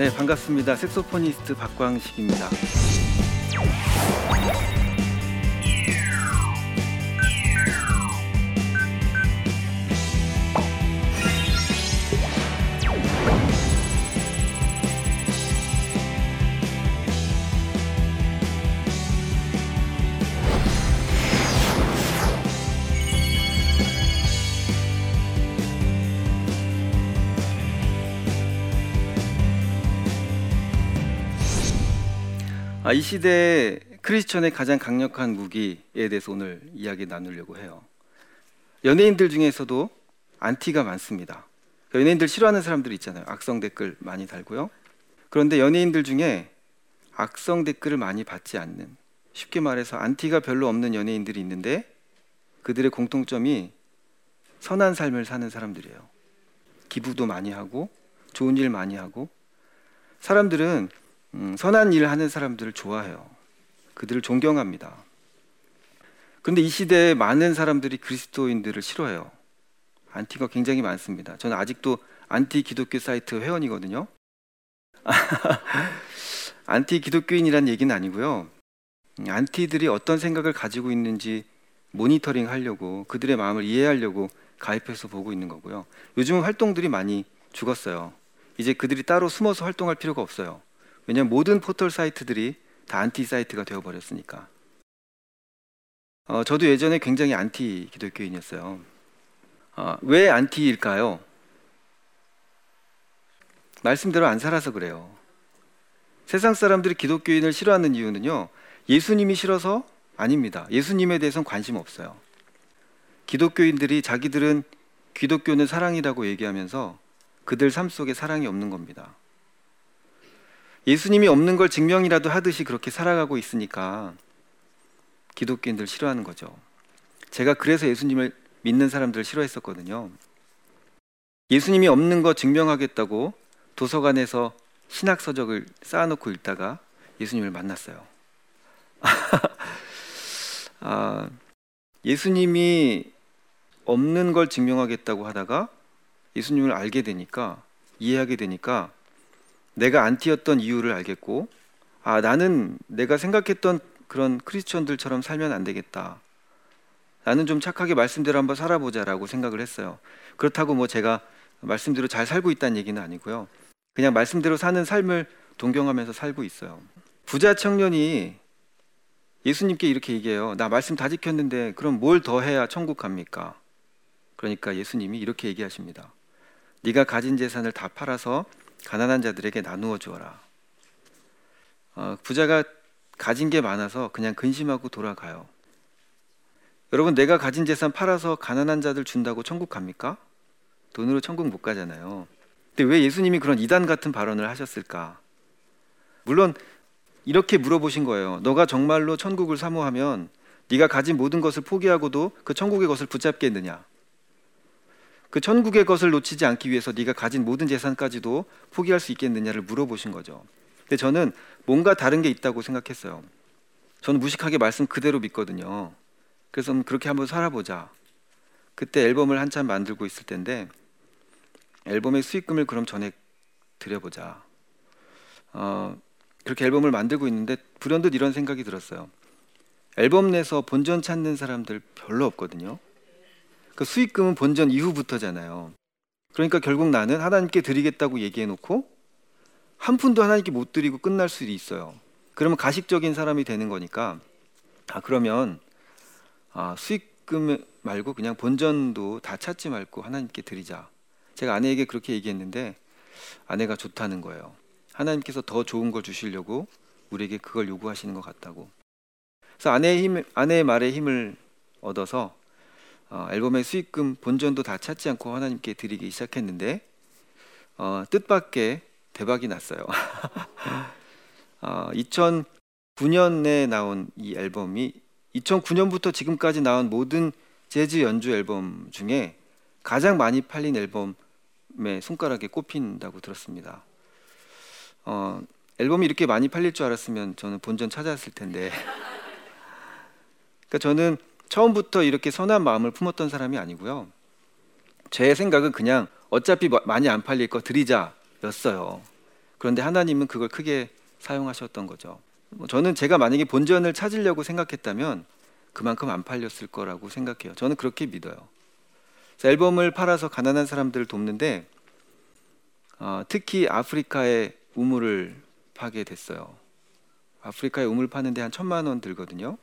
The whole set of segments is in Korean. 네, 반갑습니다. 색소포니스트 박광식입니다. 이 시대의 크리스천의 가장 강력한 무기에 대해서 오늘 이야기 나누려고 해요. 연예인들 중에서도 안티가 많습니다. 연예인들 싫어하는 사람들 있잖아요. 악성 댓글 많이 달고요. 그런데 연예인들 중에 악성 댓글을 많이 받지 않는, 쉽게 말해서 안티가 별로 없는 연예인들이 있는데 그들의 공통점이 선한 삶을 사는 사람들이에요. 기부도 많이 하고 좋은 일 많이 하고, 사람들은 선한 일을 하는 사람들을 좋아해요. 그들을 존경합니다. 그런데 이 시대에 많은 사람들이 그리스도인들을 싫어해요. 안티가 굉장히 많습니다. 저는 아직도 안티 기독교 사이트 회원이거든요. 안티 기독교인이란 얘기는 아니고요, 안티들이 어떤 생각을 가지고 있는지 모니터링 하려고, 그들의 마음을 이해하려고 가입해서 보고 있는 거고요. 요즘 활동들이 많이 죽었어요. 이제 그들이 따로 숨어서 활동할 필요가 없어요. 왜냐하면 모든 포털 사이트들이 다 안티 사이트가 되어버렸으니까. 저도 예전에 굉장히 안티 기독교인이었어요. 왜 안티일까요? 말씀대로 안 살아서 그래요. 세상 사람들이 기독교인을 싫어하는 이유는요, 예수님이 싫어서 아닙니다. 예수님에 대해서는 관심 없어요. 기독교인들이 자기들은 기독교는 사랑이라고 얘기하면서 그들 삶 속에 사랑이 없는 겁니다. 예수님이 없는 걸 증명이라도 하듯이 그렇게 살아가고 있으니까 기독교인들 싫어하는 거죠. 제가 그래서 예수님을 믿는 사람들을 싫어했었거든요. 예수님이 없는 거 증명하겠다고 도서관에서 신학서적을 쌓아놓고 읽다가 예수님을 만났어요. 예수님이 없는 걸 증명하겠다고 하다가 예수님을 알게 되니까, 이해하게 되니까 내가 안티였던 이유를 알겠고, 나는 내가 생각했던 그런 크리스천들처럼 살면 안 되겠다, 나는 좀 착하게 말씀대로 한번 살아보자라고 생각을 했어요. 그렇다고 뭐 제가 말씀대로 잘 살고 있다는 얘기는 아니고요, 그냥 말씀대로 사는 삶을 동경하면서 살고 있어요. 부자 청년이 예수님께 이렇게 얘기해요. 나 말씀 다 지켰는데 그럼 뭘 더 해야 천국 갑니까? 그러니까 예수님이 이렇게 얘기하십니다. 네가 가진 재산을 다 팔아서 가난한 자들에게 나누어 주어라. 부자가 가진 게 많아서 그냥 근심하고 돌아가요. 여러분, 내가 가진 재산 팔아서 가난한 자들 준다고 천국 갑니까? 돈으로 천국 못 가잖아요. 근데 왜 예수님이 그런 이단 같은 발언을 하셨을까? 물론 이렇게 물어보신 거예요. 너가 정말로 천국을 사모하면 네가 가진 모든 것을 포기하고도 그 천국의 것을 붙잡겠느냐? 그 천국의 것을 놓치지 않기 위해서 네가 가진 모든 재산까지도 포기할 수 있겠느냐를 물어보신 거죠. 근데 저는 뭔가 다른 게 있다고 생각했어요. 저는 무식하게 말씀 그대로 믿거든요. 그래서 그렇게 한번 살아보자. 그때 앨범을 한참 만들고 있을 텐데 앨범의 수익금을 그럼 전액 드려보자. 그렇게 앨범을 만들고 있는데 불현듯 이런 생각이 들었어요. 앨범 내서 본전 찾는 사람들 별로 없거든요. 그 수익금은 본전 이후부터잖아요. 그러니까 결국 나는 하나님께 드리겠다고 얘기해놓고 한 푼도 하나님께 못 드리고 끝날 수도 있어요. 그러면 가식적인 사람이 되는 거니까 그러면 수익금 말고 그냥 본전도 다 찾지 말고 하나님께 드리자. 제가 아내에게 그렇게 얘기했는데 아내가 좋다는 거예요. 하나님께서 더 좋은 걸 주시려고 우리에게 그걸 요구하시는 것 같다고. 그래서 아내의 말에 힘을 얻어서 앨범의 수익금 본전도 다 찾지 않고 하나님께 드리기 시작했는데 뜻밖의 대박이 났어요. 2009년에 나온 이 앨범이 2009년부터 지금까지 나온 모든 재즈 연주 앨범 중에 가장 많이 팔린 앨범에 손가락에 꼽힌다고 들었습니다. 앨범이 이렇게 많이 팔릴 줄 알았으면 저는 본전 찾았을 텐데. 그러니까 저는 처음부터 이렇게 선한 마음을 품었던 사람이 아니고요, 제 생각은 그냥 어차피 많이 안 팔릴 거 드리자였어요. 그런데 하나님은 그걸 크게 사용하셨던 거죠. 저는 제가 만약에 본전을 찾으려고 생각했다면 그만큼 안 팔렸을 거라고 생각해요. 저는 그렇게 믿어요. 그래서 앨범을 팔아서 가난한 사람들을 돕는데 특히 아프리카의 우물을 파게 됐어요. 아프리카의 우물 파는데 한 1,000만 원 들거든요.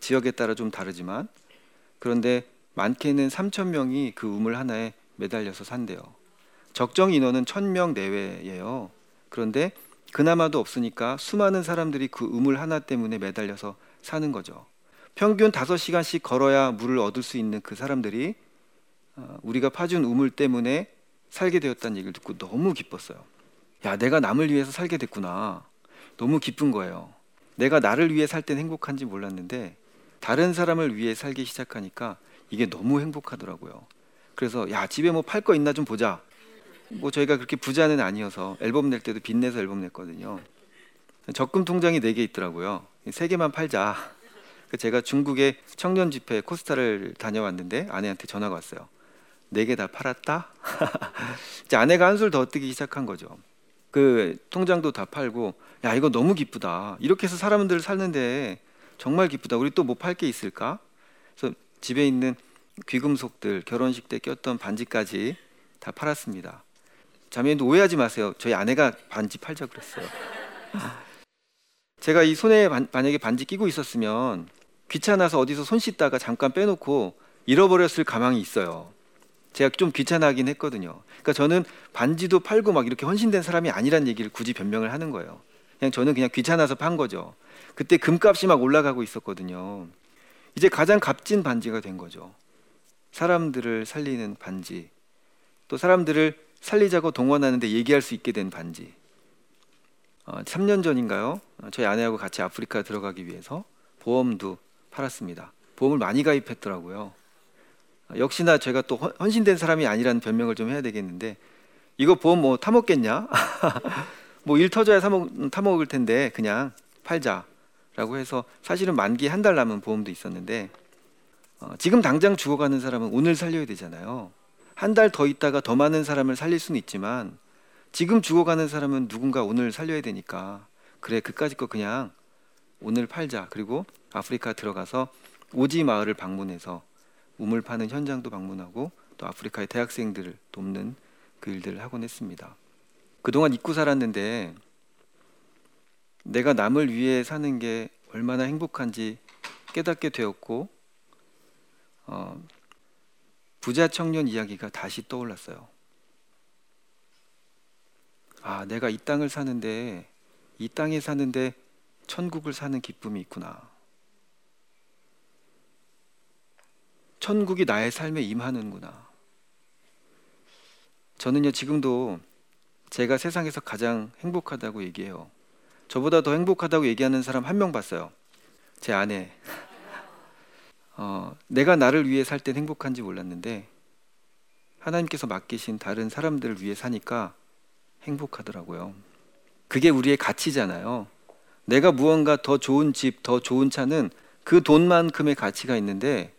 지역에 따라 좀 다르지만, 그런데 많게는 3,000명이 그 우물 하나에 매달려서 산대요. 적정 인원은 1,000명 내외예요. 그런데 그나마도 없으니까 수많은 사람들이 그 우물 하나 때문에 매달려서 사는 거죠. 평균 5시간씩 걸어야 물을 얻을 수 있는 그 사람들이 우리가 파준 우물 때문에 살게 되었다는 얘기를 듣고 너무 기뻤어요. 야, 내가 남을 위해서 살게 됐구나. 너무 기쁜 거예요. 내가 나를 위해 살 땐 행복한지 몰랐는데 다른 사람을 위해 살기 시작하니까 이게 너무 행복하더라고요. 그래서 야, 집에 뭐 팔 거 있나 좀 보자. 뭐 저희가 그렇게 부자는 아니어서 앨범 낼 때도 빚내서 앨범 냈거든요. 적금 통장이 4개 있더라고요. 3개만 팔자. 제가 중국의 청년 집회 코스타를 다녀왔는데 아내한테 전화가 왔어요. 4개 다 팔았다? 이제 아내가 한술 더 뜨기 시작한 거죠. 그 통장도 다 팔고, 야, 이거 너무 기쁘다. 이렇게 해서 사람들 사는데 정말 기쁘다. 우리 또 뭐 팔 게 있을까? 그래서 집에 있는 귀금속들, 결혼식 때 꼈던 반지까지 다 팔았습니다. 자매님도 오해하지 마세요. 저희 아내가 반지 팔자 그랬어요. 제가 이 손에 만약에 반지 끼고 있었으면 귀찮아서 어디서 손 씻다가 잠깐 빼놓고 잃어버렸을 가망이 있어요. 제가 좀 귀찮아하긴 했거든요. 그러니까 저는 반지도 팔고 막 이렇게 헌신된 사람이 아니란 얘기를 굳이 변명을 하는 거예요. 그냥 저는 그냥 귀찮아서 판 거죠. 그때 금값이 막 올라가고 있었거든요. 이제 가장 값진 반지가 된 거죠. 사람들을 살리는 반지, 또 사람들을 살리자고 동원하는데 얘기할 수 있게 된 반지. 3년 전인가요? 저희 아내하고 같이 아프리카 들어가기 위해서 보험도 팔았습니다. 보험을 많이 가입했더라고요. 역시나 제가 또 헌신된 사람이 아니라는 변명을 좀 해야 되겠는데, 이거 보험 뭐 타먹겠냐? 뭐 일 터져야 타먹을 텐데 그냥 팔자라고 해서, 사실은 만기 한 달 남은 보험도 있었는데 지금 당장 죽어가는 사람은 오늘 살려야 되잖아요. 한 달 더 있다가 더 많은 사람을 살릴 수는 있지만 지금 죽어가는 사람은 누군가 오늘 살려야 되니까, 그래 그까짓 거 그냥 오늘 팔자. 그리고 아프리카 들어가서 오지 마을을 방문해서 우물 파는 현장도 방문하고 또 아프리카의 대학생들을 돕는 그 일들을 하곤 했습니다. 그동안 잊고 살았는데 내가 남을 위해 사는 게 얼마나 행복한지 깨닫게 되었고, 부자 청년 이야기가 다시 떠올랐어요. 아, 내가 이 땅에 사는데 천국을 사는 기쁨이 있구나. 천국이 나의 삶에 임하는구나. 저는요, 지금도 제가 세상에서 가장 행복하다고 얘기해요. 저보다 더 행복하다고 얘기하는 사람 1명 봤어요. 제 아내. 내가 나를 위해 살 땐 행복한지 몰랐는데 하나님께서 맡기신 다른 사람들을 위해 사니까 행복하더라고요. 그게 우리의 가치잖아요. 내가 무언가 더 좋은 집, 더 좋은 차는 그 돈만큼의 가치가 있는데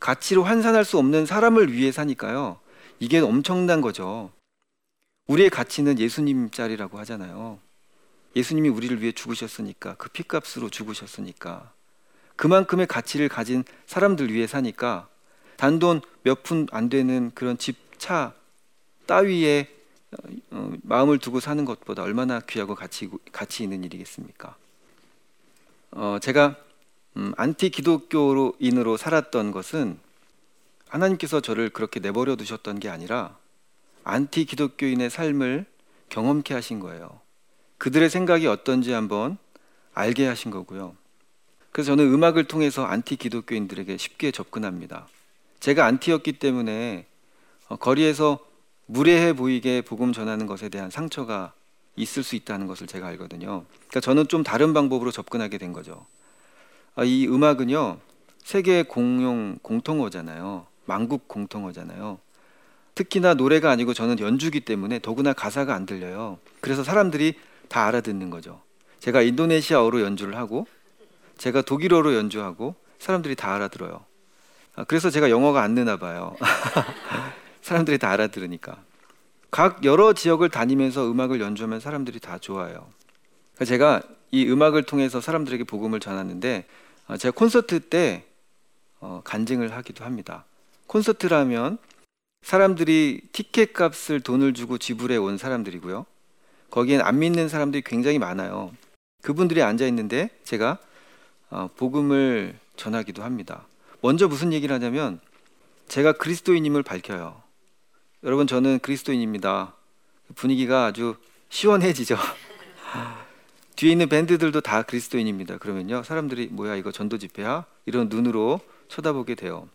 가치로 환산할 수 없는 사람을 위해 사니까요, 이게 엄청난 거죠. 우리의 가치는 예수님 짜리라고 하잖아요. 예수님이 우리를 위해 죽으셨으니까, 그 피값으로 죽으셨으니까, 그만큼의 가치를 가진 사람들 위해 사니까 단돈 몇 푼 안 되는 그런 집, 차 따위에 마음을 두고 사는 것보다 얼마나 귀하고 가치 있는 일이겠습니까? 제가 안티 기독교인으로 살았던 것은 하나님께서 저를 그렇게 내버려 두셨던 게 아니라 안티 기독교인의 삶을 경험케 하신 거예요. 그들의 생각이 어떤지 한번 알게 하신 거고요. 그래서 저는 음악을 통해서 안티 기독교인들에게 쉽게 접근합니다. 제가 안티였기 때문에 거리에서 무례해 보이게 복음 전하는 것에 대한 상처가 있을 수 있다는 것을 제가 알거든요. 그러니까 저는 좀 다른 방법으로 접근하게 된 거죠. 이 음악은요, 세계 공통어잖아요. 만국 공통어잖아요. 특히나 노래가 아니고 저는 연주기 때문에 더구나 가사가 안 들려요. 그래서 사람들이 다 알아듣는 거죠. 제가 인도네시아어로 연주를 하고 제가 독일어로 연주하고 사람들이 다 알아들어요. 그래서 제가 영어가 안 느나 봐요. 사람들이 다 알아들으니까. 각 여러 지역을 다니면서 음악을 연주하면 사람들이 다 좋아해요. 제가 이 음악을 통해서 사람들에게 복음을 전하는데 제가 콘서트 때 간증을 하기도 합니다. 콘서트라면 사람들이 티켓 값을 돈을 주고 지불해 온 사람들이고요, 거기엔 안 믿는 사람들이 굉장히 많아요. 그분들이 앉아있는데 제가 복음을 전하기도 합니다. 먼저 무슨 얘기를 하냐면 제가 그리스도인임을 밝혀요. 여러분, 저는 그리스도인입니다. 분위기가 아주 시원해지죠. 뒤에 있는 밴드들도 다 그리스도인입니다. 그러면요, 사람들이 뭐야 이거 전도 집회야? 이런 눈으로 쳐다보게 돼요.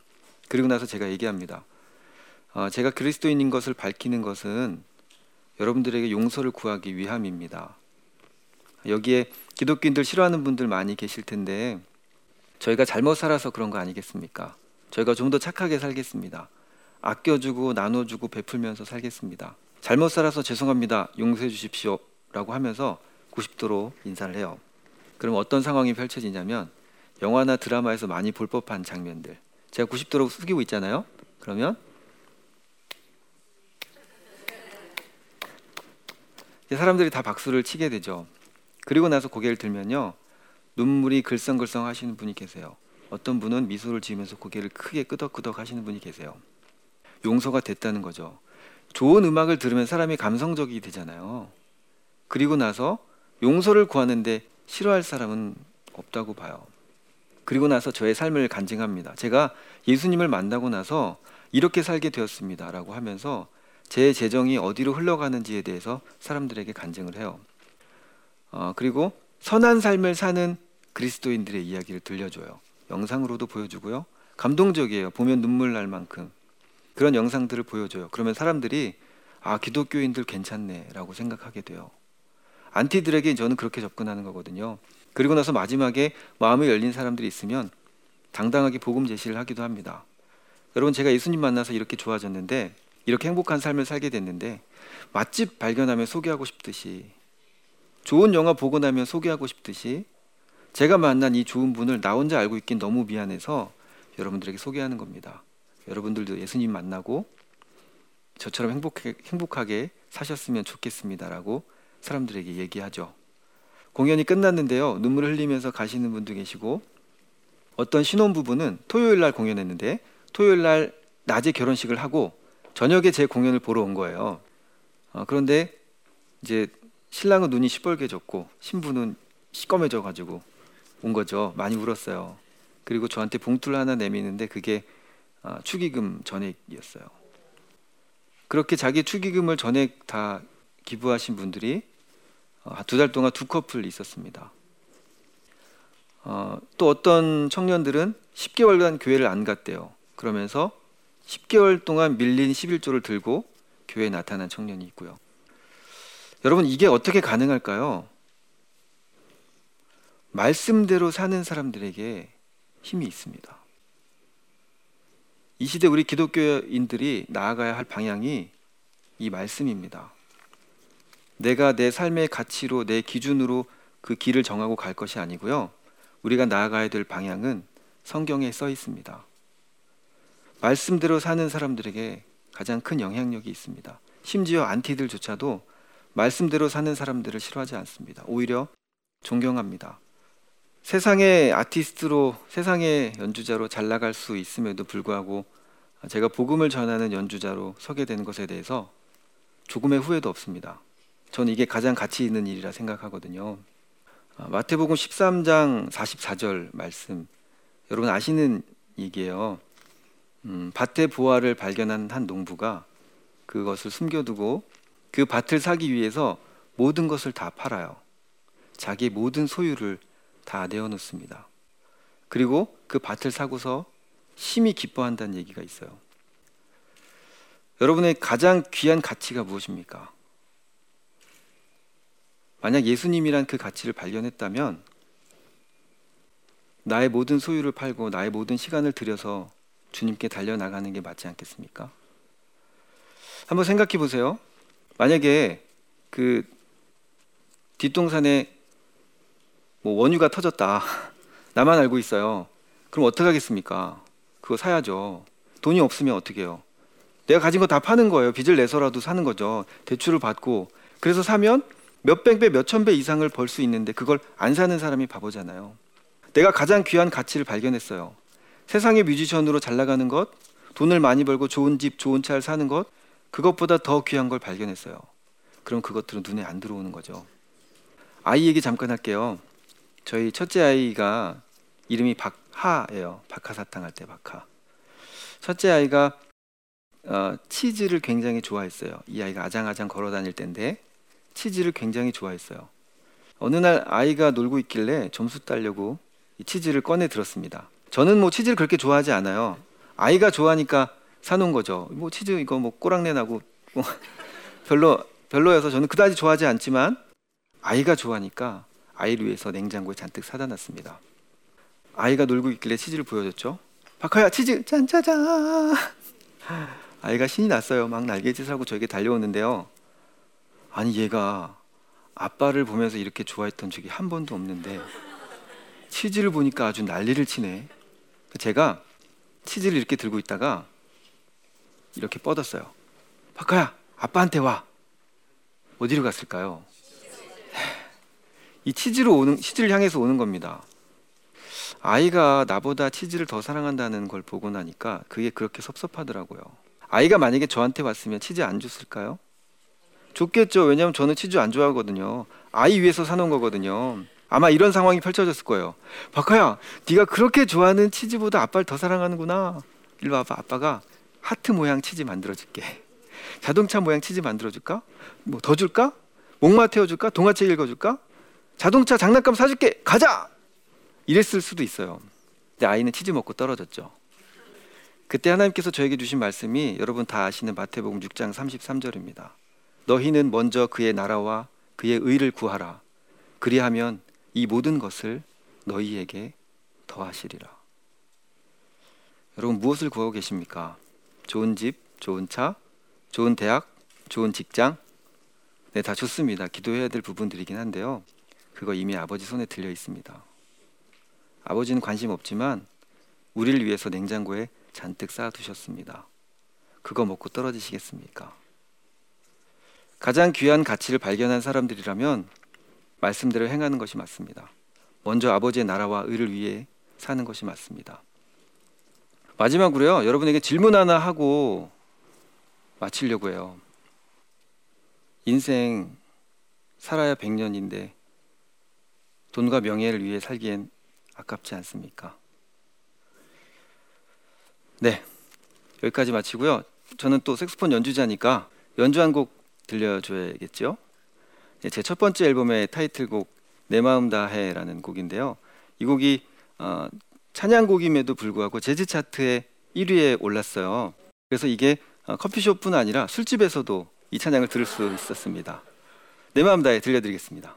그리고 나서 제가 얘기합니다. 제가 그리스도인인 것을 밝히는 것은 여러분들에게 용서를 구하기 위함입니다. 여기에 기독교인들 싫어하는 분들 많이 계실 텐데 저희가 잘못 살아서 그런 거 아니겠습니까? 저희가 좀 더 착하게 살겠습니다. 아껴주고 나눠주고 베풀면서 살겠습니다. 잘못 살아서 죄송합니다, 용서해 주십시오 라고 하면서 90도로 인사를 해요. 그럼 어떤 상황이 펼쳐지냐면 영화나 드라마에서 많이 볼 법한 장면들, 제가 90도로 숙이고 있잖아요. 그러면 사람들이 다 박수를 치게 되죠. 그리고 나서 고개를 들면요, 눈물이 글썽글썽 하시는 분이 계세요. 어떤 분은 미소를 지으면서 고개를 크게 끄덕끄덕 하시는 분이 계세요. 용서가 됐다는 거죠. 좋은 음악을 들으면 사람이 감성적이 되잖아요. 그리고 나서 용서를 구하는데 싫어할 사람은 없다고 봐요. 그리고 나서 저의 삶을 간증합니다. 제가 예수님을 만나고 나서 이렇게 살게 되었습니다 라고 하면서 제 재정이 어디로 흘러가는지에 대해서 사람들에게 간증을 해요. 그리고 선한 삶을 사는 그리스도인들의 이야기를 들려줘요. 영상으로도 보여주고요, 감동적이에요. 보면 눈물 날 만큼 그런 영상들을 보여줘요. 그러면 사람들이 아, 기독교인들 괜찮네 라고 생각하게 돼요. 안티들에게 저는 그렇게 접근하는 거거든요. 그리고 나서 마지막에 마음이 열린 사람들이 있으면 당당하게 복음 제시를 하기도 합니다. 여러분, 제가 예수님 만나서 이렇게 좋아졌는데, 이렇게 행복한 삶을 살게 됐는데, 맛집 발견하면 소개하고 싶듯이, 좋은 영화 보고 나면 소개하고 싶듯이, 제가 만난 이 좋은 분을 나 혼자 알고 있긴 너무 미안해서 여러분들에게 소개하는 겁니다. 여러분들도 예수님 만나고 저처럼 행복하게 사셨으면 좋겠습니다라고 사람들에게 얘기하죠. 공연이 끝났는데요, 눈물을 흘리면서 가시는 분도 계시고, 어떤 신혼부부는 토요일날 공연했는데 토요일날 낮에 결혼식을 하고 저녁에 제 공연을 보러 온 거예요. 그런데 이제 신랑은 눈이 시뻘개졌고 신부는 시꺼매져가지고 온 거죠. 많이 울었어요. 그리고 저한테 봉투를 하나 내미는데 그게 축의금 전액이었어요. 그렇게 자기 축의금을 전액 다 기부하신 분들이 2달 동안 2커플 있었습니다. 또 어떤 청년들은 10개월간 교회를 안 갔대요. 그러면서 10개월 동안 밀린 11조를 들고 교회에 나타난 청년이 있고요. 여러분, 이게 어떻게 가능할까요? 말씀대로 사는 사람들에게 힘이 있습니다. 이 시대 우리 기독교인들이 나아가야 할 방향이 이 말씀입니다. 내가 내 삶의 가치로, 내 기준으로 그 길을 정하고 갈 것이 아니고요, 우리가 나아가야 될 방향은 성경에 써 있습니다. 말씀대로 사는 사람들에게 가장 큰 영향력이 있습니다. 심지어 안티들조차도 말씀대로 사는 사람들을 싫어하지 않습니다. 오히려 존경합니다. 세상의 아티스트로, 세상의 연주자로 잘 나갈 수 있음에도 불구하고 제가 복음을 전하는 연주자로 서게 된 것에 대해서 조금의 후회도 없습니다. 저는 이게 가장 가치 있는 일이라 생각하거든요. 마태복음 13장 44절 말씀, 여러분 아시는 얘기예요. 밭의 보화를 발견한 한 농부가 그것을 숨겨두고 그 밭을 사기 위해서 모든 것을 다 팔아요. 자기의 모든 소유를 다 내어놓습니다. 그리고 그 밭을 사고서 심히 기뻐한다는 얘기가 있어요. 여러분의 가장 귀한 가치가 무엇입니까? 만약 예수님이란 그 가치를 발견했다면 나의 모든 소유를 팔고 나의 모든 시간을 들여서 주님께 달려나가는 게 맞지 않겠습니까? 한번 생각해 보세요. 만약에 그 뒷동산에 뭐 원유가 터졌다 나만 알고 있어요. 그럼 어떡하겠습니까? 그거 사야죠. 돈이 없으면 어떡해요? 내가 가진 거 다 파는 거예요. 빚을 내서라도 사는 거죠. 대출을 받고. 그래서 사면 몇백 배, 몇천 배 이상을 벌 수 있는데 그걸 안 사는 사람이 바보잖아요. 내가 가장 귀한 가치를 발견했어요. 세상의 뮤지션으로 잘 나가는 것, 돈을 많이 벌고 좋은 집, 좋은 차를 사는 것, 그것보다 더 귀한 걸 발견했어요. 그럼 그것들은 눈에 안 들어오는 거죠. 아이 얘기 잠깐 할게요. 저희 첫째 아이가 이름이 박하예요. 박하사탕 할 때 박하. 첫째 아이가 치즈를 굉장히 좋아했어요. 이 아이가 아장아장 걸어 다닐 때인데 치즈를 굉장히 좋아했어요. 어느 날 아이가 놀고 있길래 점수 따려고 이 치즈를 꺼내 들었습니다. 저는 뭐 치즈를 그렇게 좋아하지 않아요. 아이가 좋아하니까 사놓은 거죠. 뭐 치즈 이거 뭐 꼬랑내 나고 뭐 별로여서 저는 그다지 좋아하지 않지만 아이가 좋아하니까 아이를 위해서 냉장고에 잔뜩 사다 놨습니다. 아이가 놀고 있길래 치즈를 보여줬죠. 박하야 치즈 짠짜잔. 아이가 신이 났어요. 막 날개짓하고 저에게 달려오는데요. 아니 얘가 아빠를 보면서 이렇게 좋아했던 적이 한 번도 없는데 치즈를 보니까 아주 난리를 치네. 제가 치즈를 이렇게 들고 있다가 이렇게 뻗었어요. 박하야 아빠한테 와. 어디로 갔을까요? 이 치즈를 향해서 오는 겁니다. 아이가 나보다 치즈를 더 사랑한다는 걸 보고 나니까 그게 그렇게 섭섭하더라고요. 아이가 만약에 저한테 왔으면 치즈 안 줬을까요? 줬겠죠. 왜냐하면 저는 치즈 안 좋아하거든요. 아이 위해서 사놓은 거거든요. 아마 이런 상황이 펼쳐졌을 거예요. 박하야, 네가 그렇게 좋아하는 치즈보다 아빠를 더 사랑하는구나. 이리 와봐. 아빠가 하트 모양 치즈 만들어줄게. 자동차 모양 치즈 만들어줄까? 뭐 더 줄까? 목마 태워줄까? 동화책 읽어줄까? 자동차 장난감 사줄게. 가자! 이랬을 수도 있어요. 근데 아이는 치즈 먹고 떨어졌죠. 그때 하나님께서 저에게 주신 말씀이 여러분 다 아시는 마태복음 6장 33절입니다. 너희는 먼저 그의 나라와 그의 의를 구하라. 그리하면 이 모든 것을 너희에게 더하시리라. 여러분 무엇을 구하고 계십니까? 좋은 집, 좋은 차, 좋은 대학, 좋은 직장. 네, 다 좋습니다. 기도해야 될 부분들이긴 한데요. 그거 이미 아버지 손에 들려 있습니다. 아버지는 관심 없지만 우리를 위해서 냉장고에 잔뜩 쌓아두셨습니다. 그거 먹고 떨어지시겠습니까? 가장 귀한 가치를 발견한 사람들이라면 말씀대로 행하는 것이 맞습니다. 먼저 아버지의 나라와 의를 위해 사는 것이 맞습니다. 마지막으로요. 여러분에게 질문 하나 하고 마치려고 해요. 인생 살아야 100년인데 돈과 명예를 위해 살기엔 아깝지 않습니까? 네, 여기까지 마치고요. 저는 또 색소폰 연주자니까 연주 한 곡 들려줘야겠죠? 제 첫 번째 앨범의 타이틀곡 내 마음 다해라는 곡인데요. 이 곡이 찬양곡임에도 불구하고 재즈 차트에 1위에 올랐어요. 그래서 이게 커피숍뿐 아니라 술집에서도 이 찬양을 들을 수 있었습니다. 내 마음 다해 들려드리겠습니다.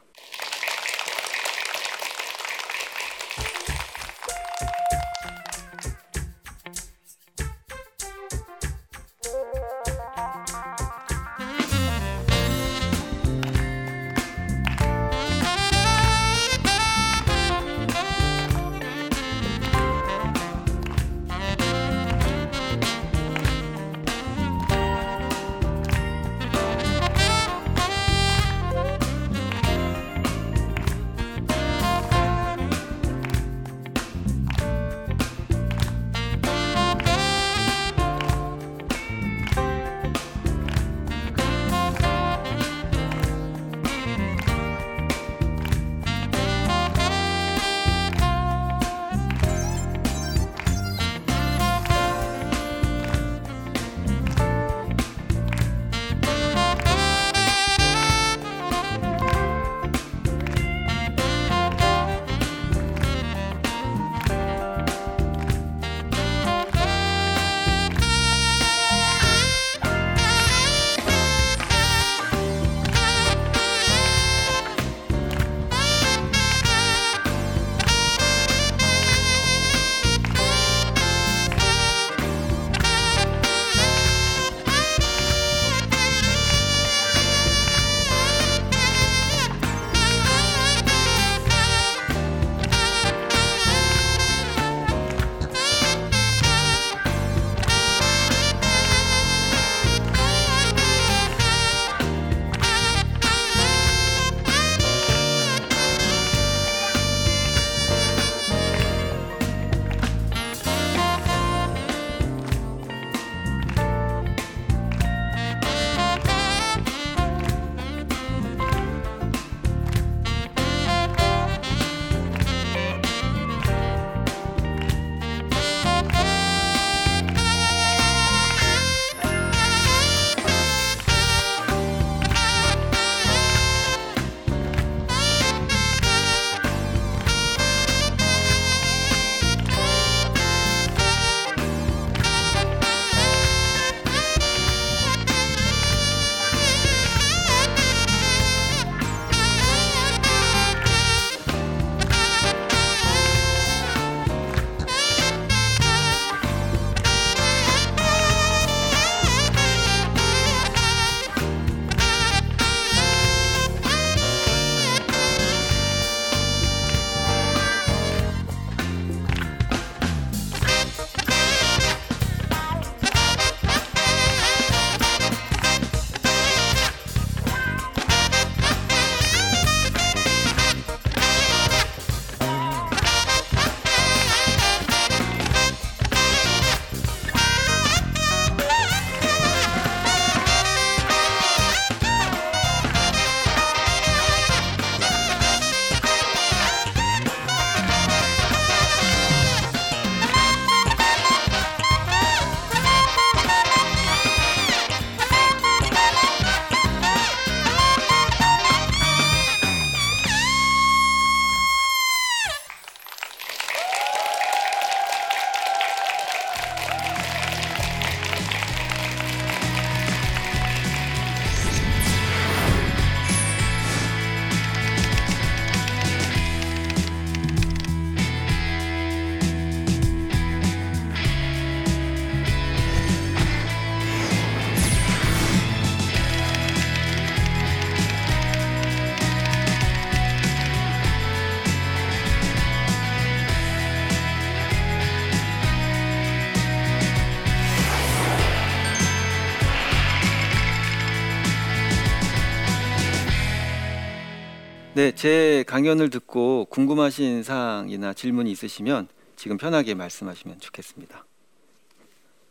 네, 제 강연을 듣고 궁금하신 사항이나 질문이 있으시면 지금 편하게 말씀하시면 좋겠습니다.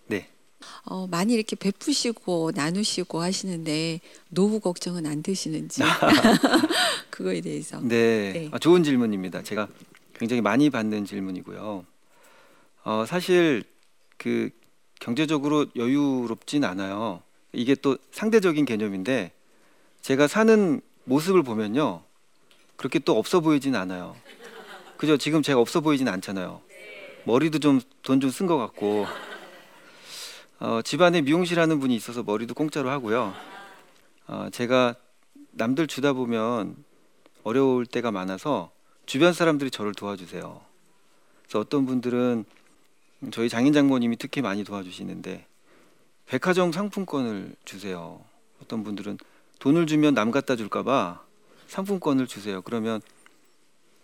네. 많이 이렇게 베푸시고 나누시고 하시는데 노후 걱정은 안 되시는지 그거에 대해서. 네, 네. 좋은 질문입니다. 제가 굉장히 많이 받는 질문이고요. 사실 그 경제적으로 여유롭진 않아요. 이게 또 상대적인 개념인데 제가 사는 모습을 보면요, 그렇게 또 없어 보이진 않아요. 그죠? 지금 제가 없어 보이진 않잖아요. 머리도 좀 돈 좀 쓴 것 같고, 집안에 미용실 하는 분이 있어서 머리도 공짜로 하고요. 제가 남들 주다 보면 어려울 때가 많아서 주변 사람들이 저를 도와주세요. 그래서 어떤 분들은 저희 장인장모님이 특히 많이 도와주시는데 백화점 상품권을 주세요. 어떤 분들은 돈을 주면 남 갖다 줄까봐 상품권을 주세요. 그러면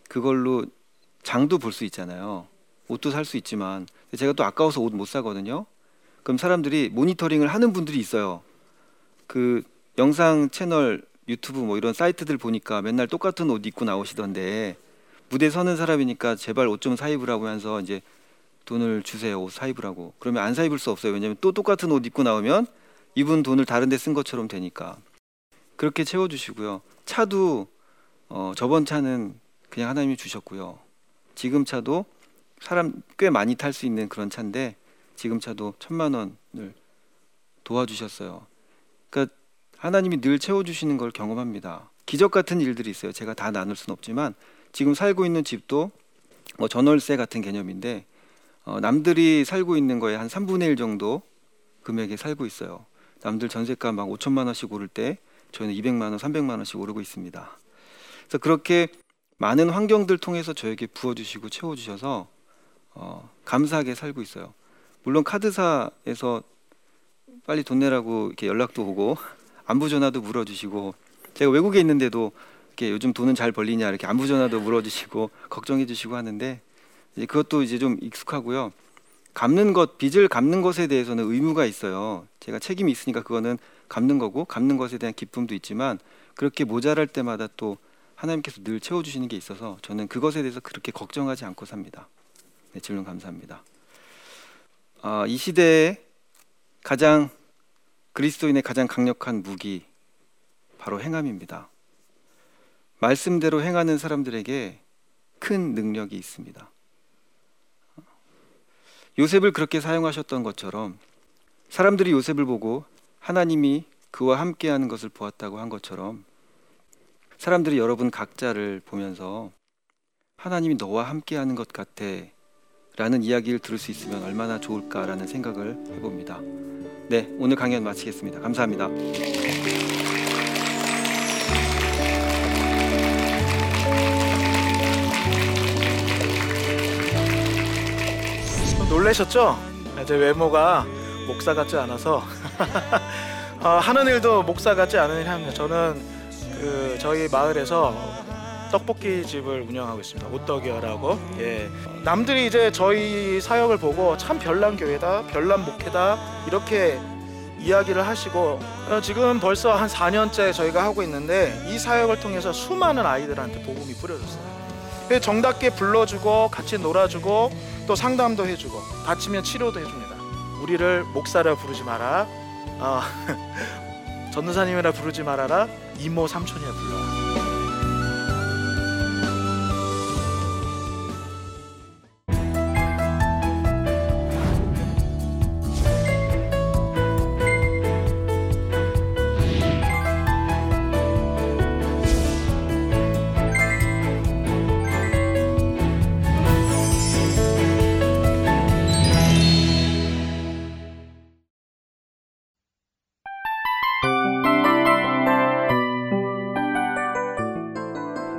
그걸로 장도 볼 수 있잖아요. 옷도 살 수 있지만 제가 또 아까워서 옷 못 사거든요. 그럼 사람들이 모니터링을 하는 분들이 있어요. 그 영상 채널 유튜브 뭐 이런 사이트들 보니까 맨날 똑같은 옷 입고 나오시던데 무대 서는 사람이니까 제발 옷 좀 사 입으라고 하면서 이제 돈을 주세요. 옷 사 입으라고. 그러면 안 사 입을 수 없어요. 왜냐하면 또 똑같은 옷 입고 나오면 이분 돈을 다른 데 쓴 것처럼 되니까. 그렇게 채워주시고요. 차도 저번 차는 그냥 하나님이 주셨고요. 지금 차도 사람 꽤 많이 탈 수 있는 그런 차인데 지금 차도 1,000만 원을 도와주셨어요. 그러니까 하나님이 늘 채워주시는 걸 경험합니다. 기적 같은 일들이 있어요. 제가 다 나눌 수는 없지만 지금 살고 있는 집도 전월세 같은 개념인데 남들이 살고 있는 거에 한 3분의 1 정도 금액에 살고 있어요. 남들 전세가 막 5천만 원씩 오를 때 저희는 200만 원, 300만 원씩 오르고 있습니다. 그래서 그렇게 많은 환경들 통해서 저에게 부어주시고 채워주셔서 감사하게 살고 있어요. 물론 카드사에서 빨리 돈 내라고 이렇게 연락도 오고 안부 전화도 물어주시고 제가 외국에 있는데도 이렇게 요즘 돈은 잘 벌리냐 이렇게 안부 전화도 물어주시고 걱정해주시고 하는데 이제 그것도 이제 좀 익숙하고요. 갚는 것, 빚을 갚는 것에 대해서는 의무가 있어요. 제가 책임이 있으니까 그거는 갚는 거고 갚는 것에 대한 기쁨도 있지만 그렇게 모자랄 때마다 또 하나님께서 늘 채워주시는 게 있어서 저는 그것에 대해서 그렇게 걱정하지 않고 삽니다. 네, 질문 감사합니다. 이 시대에 가장 그리스도인의 가장 강력한 무기 바로 행함입니다. 말씀대로 행하는 사람들에게 큰 능력이 있습니다. 요셉을 그렇게 사용하셨던 것처럼 사람들이 요셉을 보고 하나님이 그와 함께하는 것을 보았다고 한 것처럼 사람들이 여러분 각자를 보면서 하나님이 너와 함께하는 것 같아 라는 이야기를 들을 수 있으면 얼마나 좋을까라는 생각을 해봅니다. 네, 오늘 강연 마치겠습니다. 감사합니다. 놀라셨죠? 제 외모가 목사 같지 않아서 하는 일도 목사 같지 않은 일을 합니다. 저는 그 저희 마을에서 떡볶이 집을 운영하고 있습니다. 오떡이어라고. 예. 남들이 이제 저희 사역을 보고 참 별난 교회다, 별난 목회다 이렇게 이야기를 하시고 지금 벌써 한 4년째 저희가 하고 있는데 이 사역을 통해서 수많은 아이들한테 복음이 뿌려졌어요. 정답게 불러주고 같이 놀아주고 또 상담도 해주고 다치면 치료도 해줍니다. 우리를 목사라 부르지 마라, 전도사님이라 부르지 말아라, 이모 삼촌이라 불러라.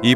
이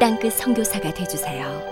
땅끝 선교사가 되어주세요.